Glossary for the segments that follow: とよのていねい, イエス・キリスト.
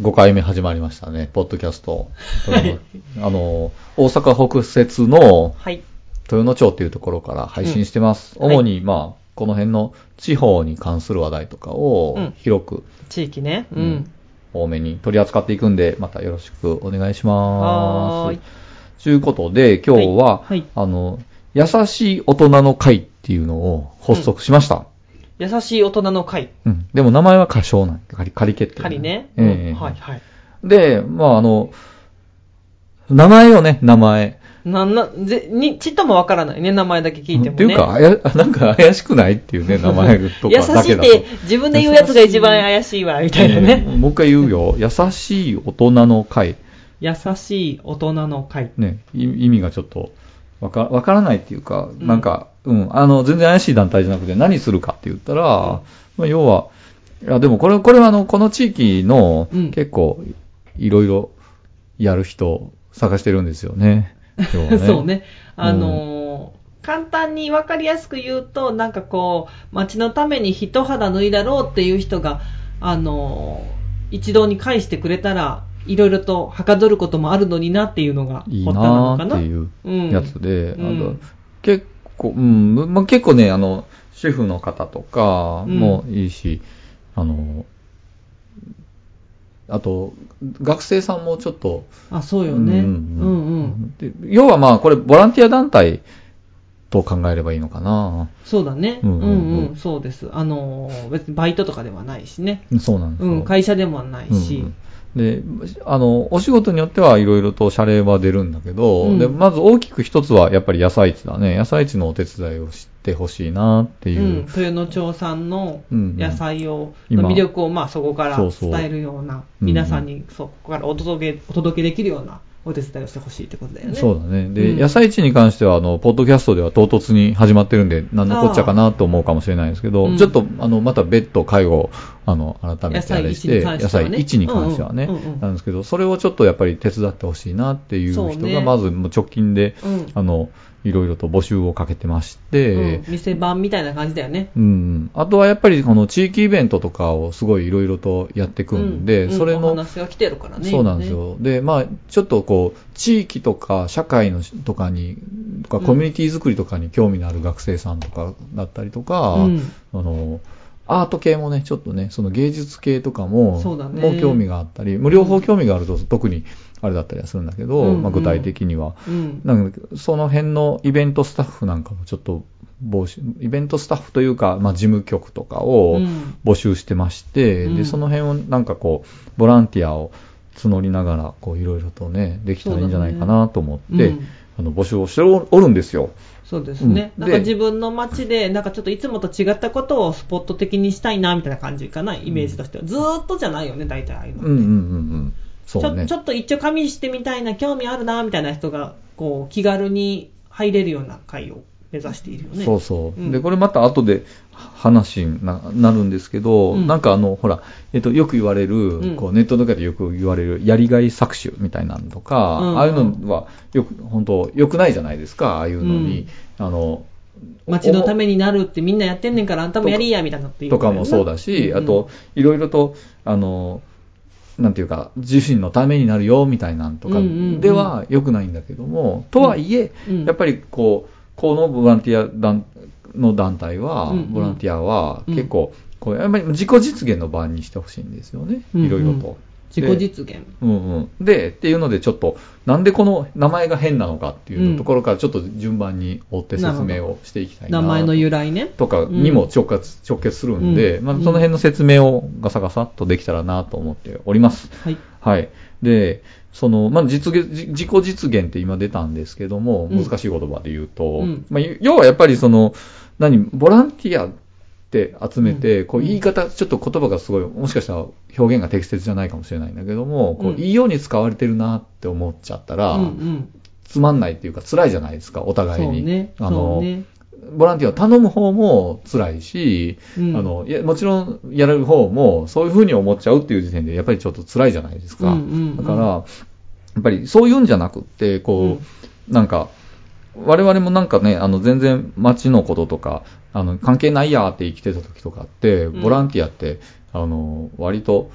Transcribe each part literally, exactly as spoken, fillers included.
ごかいめ始まりましたね、ポッドキャスト。あの、大阪北節の豊野町というところから配信してます。うん、主に、まあ、この辺の地方に関する話題とかを広く、うん、地域ね、うんうん、多めに取り扱っていくんで、またよろしくお願いします。はい。ということで、今日は、はいはい、あの、優しい大人の会っていうのを発足しました。うん優しい大人の会。うん。でも名前は仮称なんで、仮決定、ね。仮ね。ええーうん。はいはい。で、まああの、名前よね、名前。なんな、ぜに、ちっともわからないね、名前だけ聞いてもね。っていうか、あや、なんか怪しくないっていうね、名前とかだけだと。優しいって、自分で言うやつが一番怪しいわ、みたいなね。えー、もう一回言うよ。優しい大人の会。優しい大人の会。ね、意味がちょっと、わか、わからないっていうか、なんか、うんうん、あの全然怪しい団体じゃなくて何するかって言ったら、うんまあ、要はいやでもこれ、これはあのこの地域の結構いろいろやる人探してるんですよね。今日はねそうね。あのーうん簡単に分かりやすく言うとなんかこう町のために一肌脱いだろうっていう人があのー、一堂に会してくれたらいろいろとはかどることもあるのになっていうのが発端なのかな。いいなっていうやつで、うん、あの結構こううんまあ、結構ねあの主婦の方とかもいいし、うん、あのあと学生さんもちょっとあそうよね、うんうんうん、で要はまあこれボランティア団体と考えればいいのかなそうだねうんうん、うんうん、そうですあの別にバイトとかではないしねそうなんですよ、うん、会社でもないし、うんうん、であのお仕事によってはいろいろと謝礼は出るんだけど、うん、でまず大きく一つはやっぱり野菜市だね野菜市のお手伝いをしてほしいなっていう、うん、豊野町産の野菜を、うんうん、の魅力をまあそこから伝えるようなそうそう皆さんにそこからお届け、お届けできるようなお手伝いをしてほしいってことだよね。そうだね。で、うん、野菜市に関してはあのポッドキャストでは唐突に始まってるんで何のこっちゃかなと思うかもしれないですけど、うん、ちょっとあのまた別途会合あの改めてあれして野菜市に関してはねなんですけどそれをちょっとやっぱり手伝ってほしいなっていう人がまず直近で、うん、あのいろいろと募集をかけてまして、うん、店番みたいな感じだよね。うん。あとはやっぱりこの地域イベントとかをすごいいろいろとやっていくんで、うん、それの、うん、お話が来てるからね。そうなんですよ。ね、でまあちょっとこう地域とか社会のとかにとかコミュニティ作りとかに興味のある学生さんとかだったりとか、うん、あのアート系もねちょっとねその芸術系とかもそうだね、もう興味があったり両方興味があると特にあれだったりはするんだけど、うんまあ、具体的には、うん、なんかその辺のイベントスタッフなんかもちょっと募集イベントスタッフというか、まあ、事務局とかを募集してまして、うん、でその辺をなんかこうボランティアを募りながらこういろいろとねできたらいいんじゃないかなと思って、ねうん、あの募集をしておるんですよ。そうですね。うん、なんか自分の街でなんかちょっといつもと違ったことをスポット的にしたいなみたいな感じかなイメージとしては、うん、ずーっとじゃないよね大体ああいうのって。うんうんうんうん。そうね。ちょ、ちょっと一応加味してみたいな興味あるなみたいな人がこう気軽に入れるような会を目指しているよね。そうそう。うん、でこれまた後で話に な, なるんですけど、うん、なんかあのほら、えっと、よく言われる、うん、こうネットとかでよく言われるやりがい搾取みたいなのとか、うんうん、ああいうのはよく本当良くないじゃないですかああいうのに、うん、あの町のためになるってみんなやってんねんからあんたもやりやみたいなっていうとかもそうだし、うん、あといろいろとあのなんていうか自身のためになるよみたいなのとかでは良くないんだけども、うんうんうん、とはいえ、うん、やっぱりこうこのボランティア団の団体は、うんうん、ボランティアは結構、うん、こうやっぱり自己実現の場にしてほしいんですよね、うんうん、いろいろと自己実現、うんうん、でっていうのでちょっとなんでこの名前が変なのかっていうところからちょっと順番に追って説明をしていきたいな、うん、名前の由来ねとかにも直結、直結するんで、うんまあ、その辺の説明をガサガサっとできたらなと思っております、うん、はい、はい、でそのまあ、実現自己実現って今出たんですけども難しい言葉で言うと、うんまあ、要はやっぱりその何ボランティアって集めて、うん、こう言い方ちょっと言葉がすごいもしかしたら表現が適切じゃないかもしれないんだけども、うん、こういいように使われてるなって思っちゃったら、うんうん、つまんないっていうか辛いじゃないですかお互いに。そうね、そうね。あのボランティアを頼む方も辛いし、うん、あのいやもちろんやる方もそういう風に思っちゃうっていう時点でやっぱりちょっと辛いじゃないですか、うんうんうん、だからやっぱりそういうんじゃなくってこう、うん、なんか我々もなんかねあの全然町のこととかあの関係ないやって生きてた時とかってボランティアって、うん、あの割と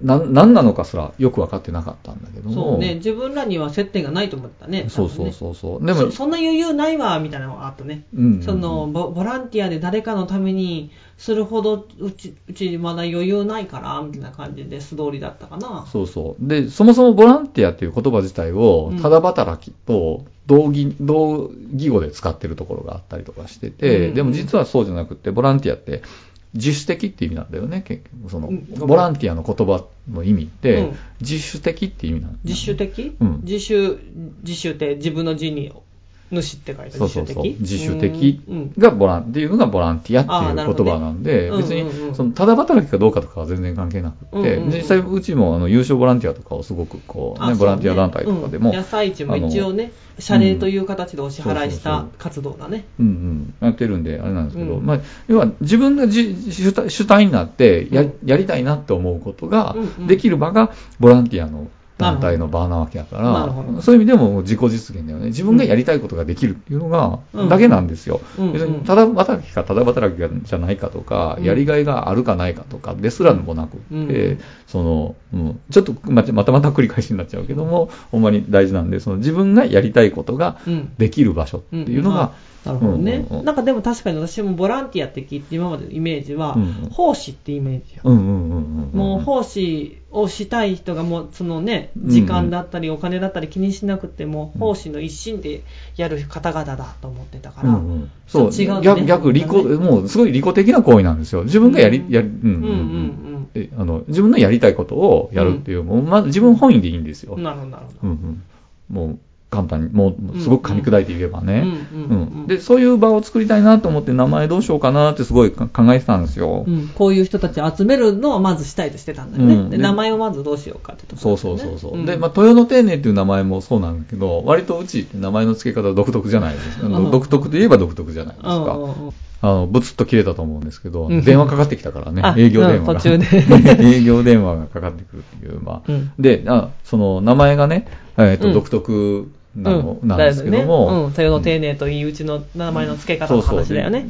何なのかすらよく分かってなかったんだけども、そうね、自分らには接点がないと思ったね。そうそうそうそう、ね、でも そ, そんな余裕ないわみたいなのがあったね、うんうんうん、その ボ, ボランティアで誰かのためにするほどう ち, うちまだ余裕ないからみたいな感じで素通りだったかな。そうそう、でそもそもボランティアっていう言葉自体をただ働きと同 義,、うん、同義語で使ってるところがあったりとかしてて、うんうん、でも実はそうじゃなくてボランティアって自主的って意味なんだよね。結局そのボランティアの言葉の意味って、うん、自主的って意味なんだ、ね、自主的、うん、自主自主って自分の字に主って書いてある。そうそうそう、自主的がボランっていうのがボランティアっていう言葉なんで、ね、別にそのただ働きかどうかとかは全然関係なくて、うんうんうん、実際うちもあの有償ボランティアとかをすごくこう、ね、ボランティア団体とかでも、うん、野菜市も一応ね謝礼という形でお支払いした活動だね、うんうん、やってるんであれなんですけど、うんまあ、要は自分がじ主体、主体になって や,、うん、やりたいなって思うことができる場がボランティアの団体の場なわけだから、そういう意味でも自己実現だよね。自分がやりたいことができるっていうのが、うん、だけなんですよ、うん、別にただ働きかただ働きじゃないかとか、うん、やりがいがあるかないかとかですらもなくって、うんそのうん、ちょっとまたまた繰り返しになっちゃうけども、ほんまに大事なんで、その自分がやりたいことができる場所っていうのが、うんうんうんなるほどね、うんうんうん、なんかでも確かに私もボランティアって聞いて今までのイメージは、うんうん、奉仕ってイメージよ、うんうんうんうん、もう奉仕をしたい人がもうそのね時間だったりお金だったり気にしなくても、うんうん、奉仕の一心でやる方々だと思ってたから、うんうん、そう違う、ね、逆, 逆利己もうすごい利己的な行為なんですよ。自分がやりやりうんうんうんあの自分のやりたいことをやるっていう、うん、もうまず自分本位でいいんですよ。なるほどなるほど、うんうん、もう簡単にもうすごく噛み砕いていけばね、うんうんうんうん、でそういう場を作りたいなと思って名前どうしようかなってすごい考えてたんですよ、うん、こういう人たちを集めるのをまずしたいとしてたんだよね、うん、で名前をまずどうしようかってところ、ね、そうそうそうそう、うん、で、まあ、豊野丁寧っていう名前もそうなんだけど割とうちって名前の付け方独特じゃないですか。独特といえば独特じゃないですか。あのブツッと切れたと思うんですけど、うん、電話かかってきたからね、営業電話が、うん、途中で営業電話がかかってくるっていう、まあうん、であその名前がね、えーとうん、独特なの、うん、なんですけども、豊野丁寧といううちの名前の付け方の話だよね。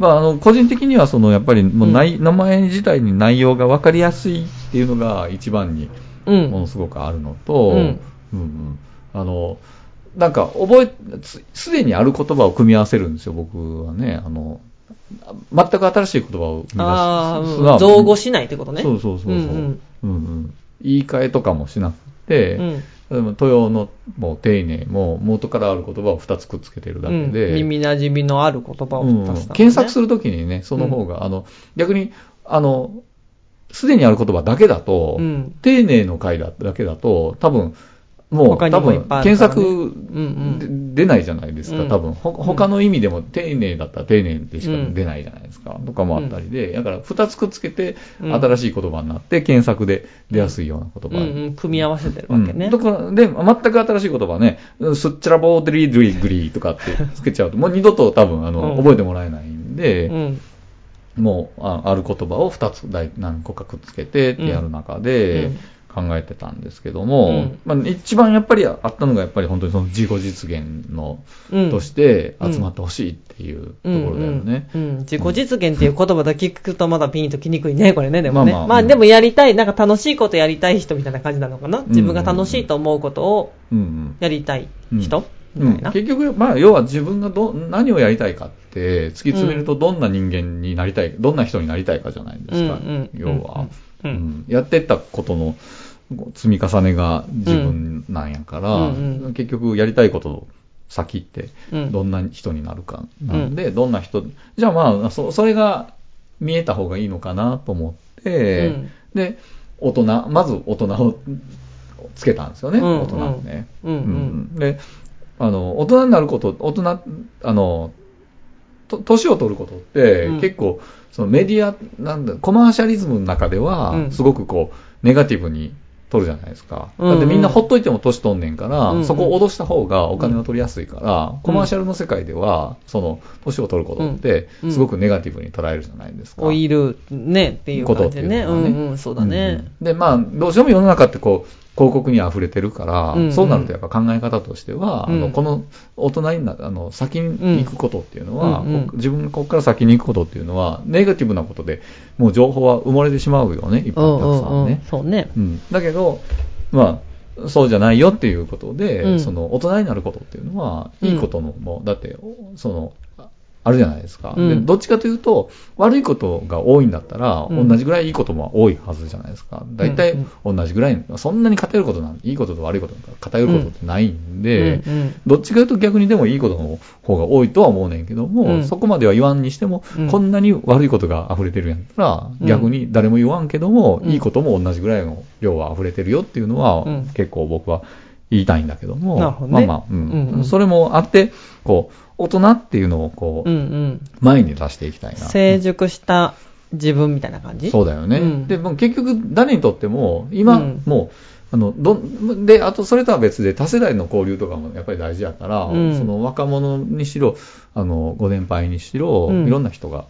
個人的にはそのやっぱりもうない、うん、名前自体に内容が分かりやすいっていうのが一番にものすごくあるのと、うんうんうん、あのなんか覚えすでにある言葉を組み合わせるんですよ。僕はねあの全く新しい言葉を生み出す、うん、造語しないってことね。そうそうそうそう、うんうんうん、言い換えとかもしなくて、うん豊のも丁寧も元からある言葉をふたつくっつけてるだけで、うん、耳なじみのある言葉をふたつ、ねうん、検索するときにねその方が、うん、あの逆にあのすでにある言葉だけだと、うん、丁寧の回だけだと多分もう多分検索出ないじゃないですか、うんうん、多分他の意味でも丁寧だったら丁寧でしか出ないじゃないですか、うん、とかもあったりでだからふたつくっつけて新しい言葉になって検索で出やすいような言葉、うんうんうん、組み合わせてるわけね、うん、とかで全く新しい言葉ねすっちゃらぼードリードリーグリーとかってつけちゃうともう二度と多分あの、うん、覚えてもらえないんで、うんもう あ, ある言葉をふたつ何個かくっつけてってやる中で、うんうん考えてたんですけども、うんまあ、一番やっぱりあったのがやっぱり本当にその自己実現の、うん、として集まってほしいっていうところだよね、うんうんうん、自己実現っていう言葉だけ聞くとまだピンときにくいねこれねでもね、まあまあまあ、でもやりたいなんか楽しいことやりたい人みたいな感じなのかな、うんうんうん、自分が楽しいと思うことをやりたい人、うんうんうんうん、結局、まあ、要は自分がど何をやりたいかって突き詰めるとどんな人間になりたい、うん、どんな人になりたいかじゃないですか、うんうん、要は、うんうん、やってったことの積み重ねが自分なんやから、うんうん、結局やりたいことを先ってどんな人になるかなんで、うん、どんな人じゃあまあ そ, それが見えた方がいいのかなと思って、うん、で大人まず大人をつけたんですよね、うん、大人をね、うんうんうん、であの大人になること大人あの年を取ることって、うん、結構そのメディアなんだコマーシャリズムの中では、うん、すごくこうネガティブに取るじゃないですか、うんうん、だってみんなほっといても年取んねんから、うんうん、そこを脅した方がお金を取りやすいから、うん、コマーシャルの世界ではその年を取ることってすごくネガティブに捉えるじゃないですか、うんうん、オイルねっていう感じでね、うんうん、そうだね、うん、でまあどうしても世の中ってこう広告に溢れてるから、うんうん、そうなるとやっぱ考え方としては、うん、あのこの大人になあの先に行くことっていうのは、うんうん、自分がここから先に行くことっていうのはネガティブなことでもう情報は埋もれてしまうよね、いっぱいたくさんね。そうね、うん、だけど、まあ、そうじゃないよっていうことで、うん、その大人になることっていうのはいいことの、うん、もうだってそのあるじゃないですか、うん、でどっちかというと悪いことが多いんだったら、うん、同じぐらいいいことも多いはずじゃないですか。だいたい同じぐらい、うんうん、そんなに偏ることなんいいことと悪いことなんか偏ることってないんで、うんうんうん、どっちかというと逆にでもいいことの方が多いとは思うねんけども、うん、そこまでは言わんにしても、うん、こんなに悪いことが溢れてるやんったら、うん、逆に誰も言わんけども、うん、いいことも同じぐらいの量は溢れてるよっていうのは、うん、結構僕は言いたいんだけども、なるほどね、まあまあ、うんうんうん、それもあってこう大人っていうのをこう、うんうん、前に出していきたいな。成熟した自分みたいな感じ。そうだよね、うん、でも結局誰にとっても今、うん、もうあのどであとそれとは別で多世代の交流とかもやっぱり大事やから、うん、その若者にしろあのご年配にしろ、うん、いろんな人が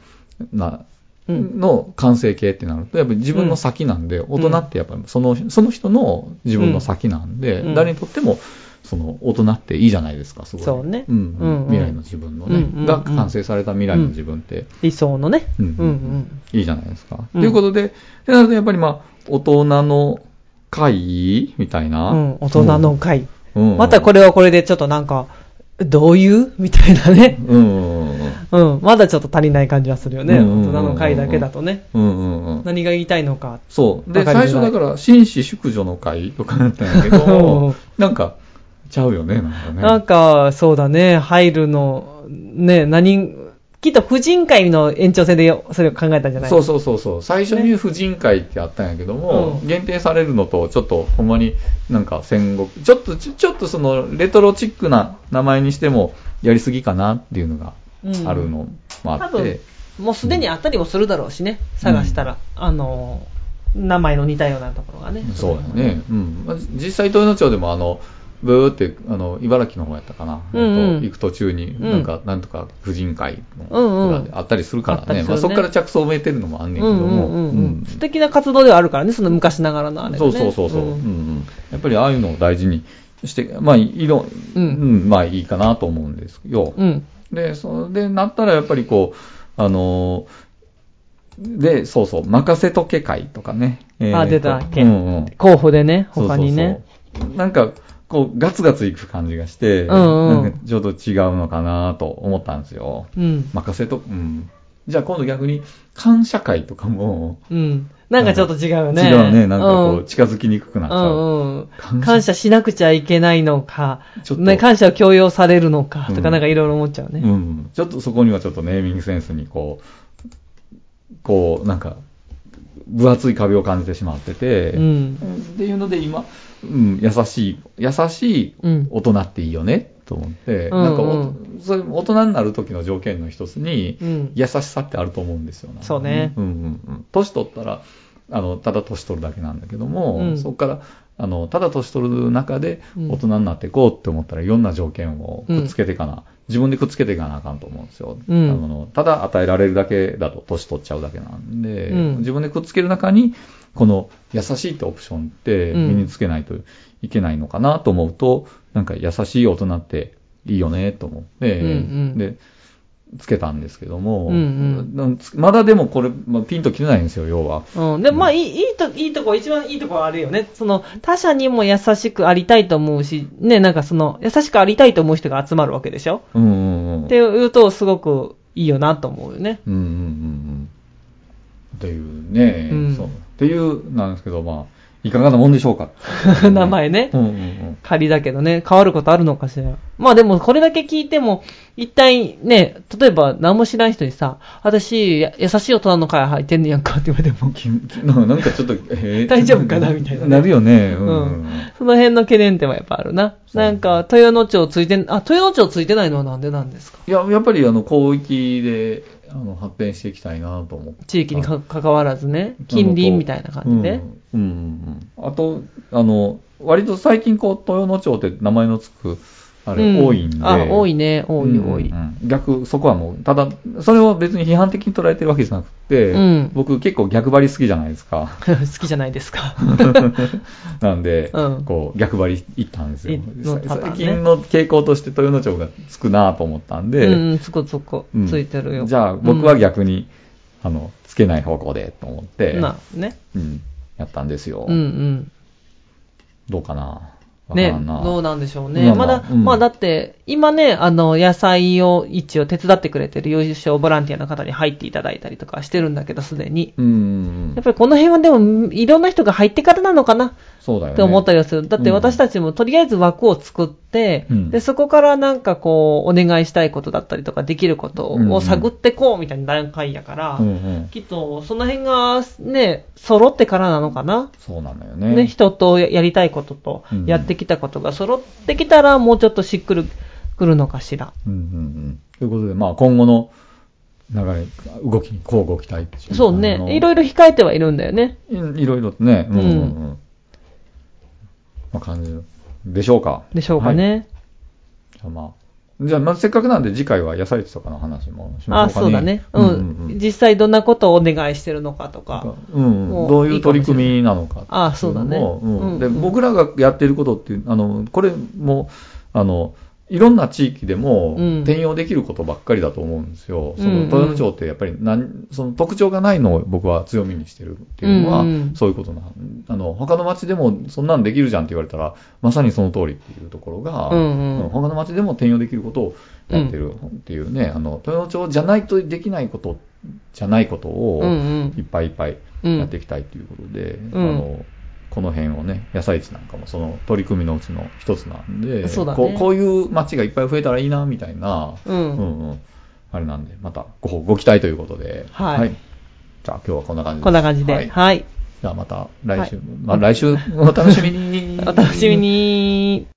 なの完成形ってなるとやっぱり自分の先なんで、うん、大人ってやっぱりその、その人の自分の先なんで、うん、誰にとってもその大人っていいじゃないですか。すごいそうね、うんうんうん、未来の自分のね、うんうんうん、が完成された未来の自分って、うん、理想のね、うんうんうん、いいじゃないですかと、うん、いうことででなのでやっぱりまあ大人の会みたいな、うん、大人の会、うん、またこれはこれでちょっとなんかどういうみたいなね、うんうん、まだちょっと足りない感じはするよね、うんうんうんうん、大人の会だけだとね、うんうんうん、何が言いたいのかそうで最初だから紳士淑女の会とかだったんだけどなんかちゃうよねなんかねなんかそうだね入るのね何きっと婦人会の延長線でそれを考えたんじゃない。そうそうそうそう最初に婦人会ってあったんやけども、ねうん、限定されるのとちょっとほんまになんか戦国ちょっとちょ、ちょっとそのレトロチックな名前にしてもやりすぎかなっていうのがあるのもあって、うん、多分もうすでにあったりもするだろうしね、うん、探したらあの名前の似たようなところがねそうだね、うんまあ、実際豊野町でもあのブーってあの茨城の方やったかな、うんうん、行く途中になんか、うん、なんとか婦人会のであったりするからね、うんうんまあ、そこから着想をめいてるのもあんねんけども、うんうんうんうん、素敵な活動ではあるからねその昔ながらのあれ、ね、そうそうそうそう、うんうん、やっぱりああいうのを大事にしてまあいろ、うんうん、まあいいかなと思うんですよ、うん、でそれでなったらやっぱりこうあのでそうそう任せとけ会とかね、えー、あ出たけ、うんうん、候補でね他にねそうそうそうなんかこうガツガツいく感じがして、うんうん、なんかちょっと違うのかなと思ったんですよ、うん、任せと、うん、じゃあ今度逆に感謝会とかも、うん、なんかちょっと違うね違うねなんかこう近づきにくくなっちゃう、うんうん、感謝、感謝しなくちゃいけないのかちょっと、ね、感謝を強要されるのかとかなんかいろいろ思っちゃうね、うんうん、ちょっとそこにはちょっとネーミングセンスにこうこうなんか分厚い壁を感じてしまってて、うん、っていうので今、うん、優しい優しい大人っていいよね、うん、と思って、うんうん、なんかそれ大人になる時の条件の一つに、うん、優しさってあると思うんですよね。そうね。うんうんうん、年取ったらあのただ年取るだけなんだけども、うん、そこからあのただ年取る中で大人になっていこうって思ったら、うん、いろんな条件をくっつけていかな、うん、自分でくっつけていかなあかんと思うんですよ、うん、あのただ与えられるだけだと年取っちゃうだけなんで、うん、自分でくっつける中にこの優しいってオプションって身につけないといけないのかなと思うと、うん、なんか優しい大人っていいよねと思って、うんうん、でつけたんですけども、うんうん、まだでもこれ、まあ、ピンと切れないんですよ要は、うん、でもまあいい、いいと、いいとこ一番いいとこはあれよねその他者にも優しくありたいと思うしねなんかその優しくありたいと思う人が集まるわけでしょ、うんうんうん、っていうとすごくいいよなと思うよね、うんうんうんうん、っていうね、うん、そうっていうなんですけどまあいかがなもんでしょうか名前ね、うんうんうん、仮だけどね変わることあるのかしら。まあでもこれだけ聞いても一体ね例えば何も知らん人にさ私優しい大人の会入ってんねやんかって言われてもなんかちょっと、えー、大丈夫かなみたいな、ね、なるよね、うんうん、その辺の懸念点はやっぱあるな。なんか豊野町ついてあ豊野町ついてないのはなんでなんですか。いややっぱりあの広域であの発展していきたいなと思って地域にか関わらずね近隣みたいな感じで、うんうんうんうん、あとあの割と最近こう豊野町って名前のつくあれ、うん、多いんで。あ、多いね、多い多い。うんうん、逆、そこはもう、ただ、それを別に批判的に捉えてるわけじゃなくて、うん、僕結構逆張り好きじゃないですか。好きじゃないですか。なんで、うん、こう、逆張りいったんですよ。のパターンね、最近の傾向として豊野町がつくなと思ったんで、うん、そこそこ、ついてるよ。うん、じゃあ、僕は逆に、うん、あの、つけない方向でと思って、な、ね。うん、やったんですよ。うんうん。どうかな。ね、どうなんでしょうね。まだ、うん、まあだって、今ね、あの、野菜を一応手伝ってくれてる有償ボランティアの方に入っていただいたりとかしてるんだけど、すでに。うん。やっぱりこの辺はでも、いろんな人が入ってからなのかな。そうだよね。って思ったりはする。だって私たちもとりあえず枠を作って、うん、で、そこからなんかこう、お願いしたいことだったりとか、できることを探ってこうみたいな段階やから、うんうん、きっとその辺がね、揃ってからなのかな。そうなのよね。ね、人とやりたいことと、やってきたことが揃ってきたら、もうちょっとしっくりくるのかしら。うんうんうん。ということで、まあ今後の、長い動きにこう動きたいっていう。そうね。いろいろ控えてはいるんだよね。いろいろとね。うんうんうん。うん感じでしょうか。でしょうかね。はい、じゃあまあ、じゃあまあせっかくなんで次回は野菜室とかの話もしましょうかね。あ、そうだね。うんうんうん、実際どんなことをお願いしてるのかとか、うん、うん、どういう取り組みなのかっていうのも。あ、そうだね。うんうん、で僕らがやってることっていうあのこれもあのいろんな地域でも転用できることばっかりだと思うんですよ。うん、その豊野町ってやっぱり何その特徴がないのを僕は強みにしてるっていうのは、うんうん、そういうことなあの他の町でもそんなんできるじゃんって言われたらまさにその通りっていうところが、うんうん、他の町でも転用できることをやってるっていうね、うん、あの豊野町じゃないとできないことじゃないことをいっぱいいっぱいやっていきたいということで、うんうん、あのこの辺をね、野菜市なんかもその取り組みのうちの一つなんで、そうだね、こう、こういう町がいっぱい増えたらいいなみたいな、うんうんうん、あれなんでまたごご期待ということで、はいはい、じゃあ今日はこんな感じです。こんな感じで、はい。はい、じゃあまた来週、はい、まあ、来週お楽しみに。お楽しみに。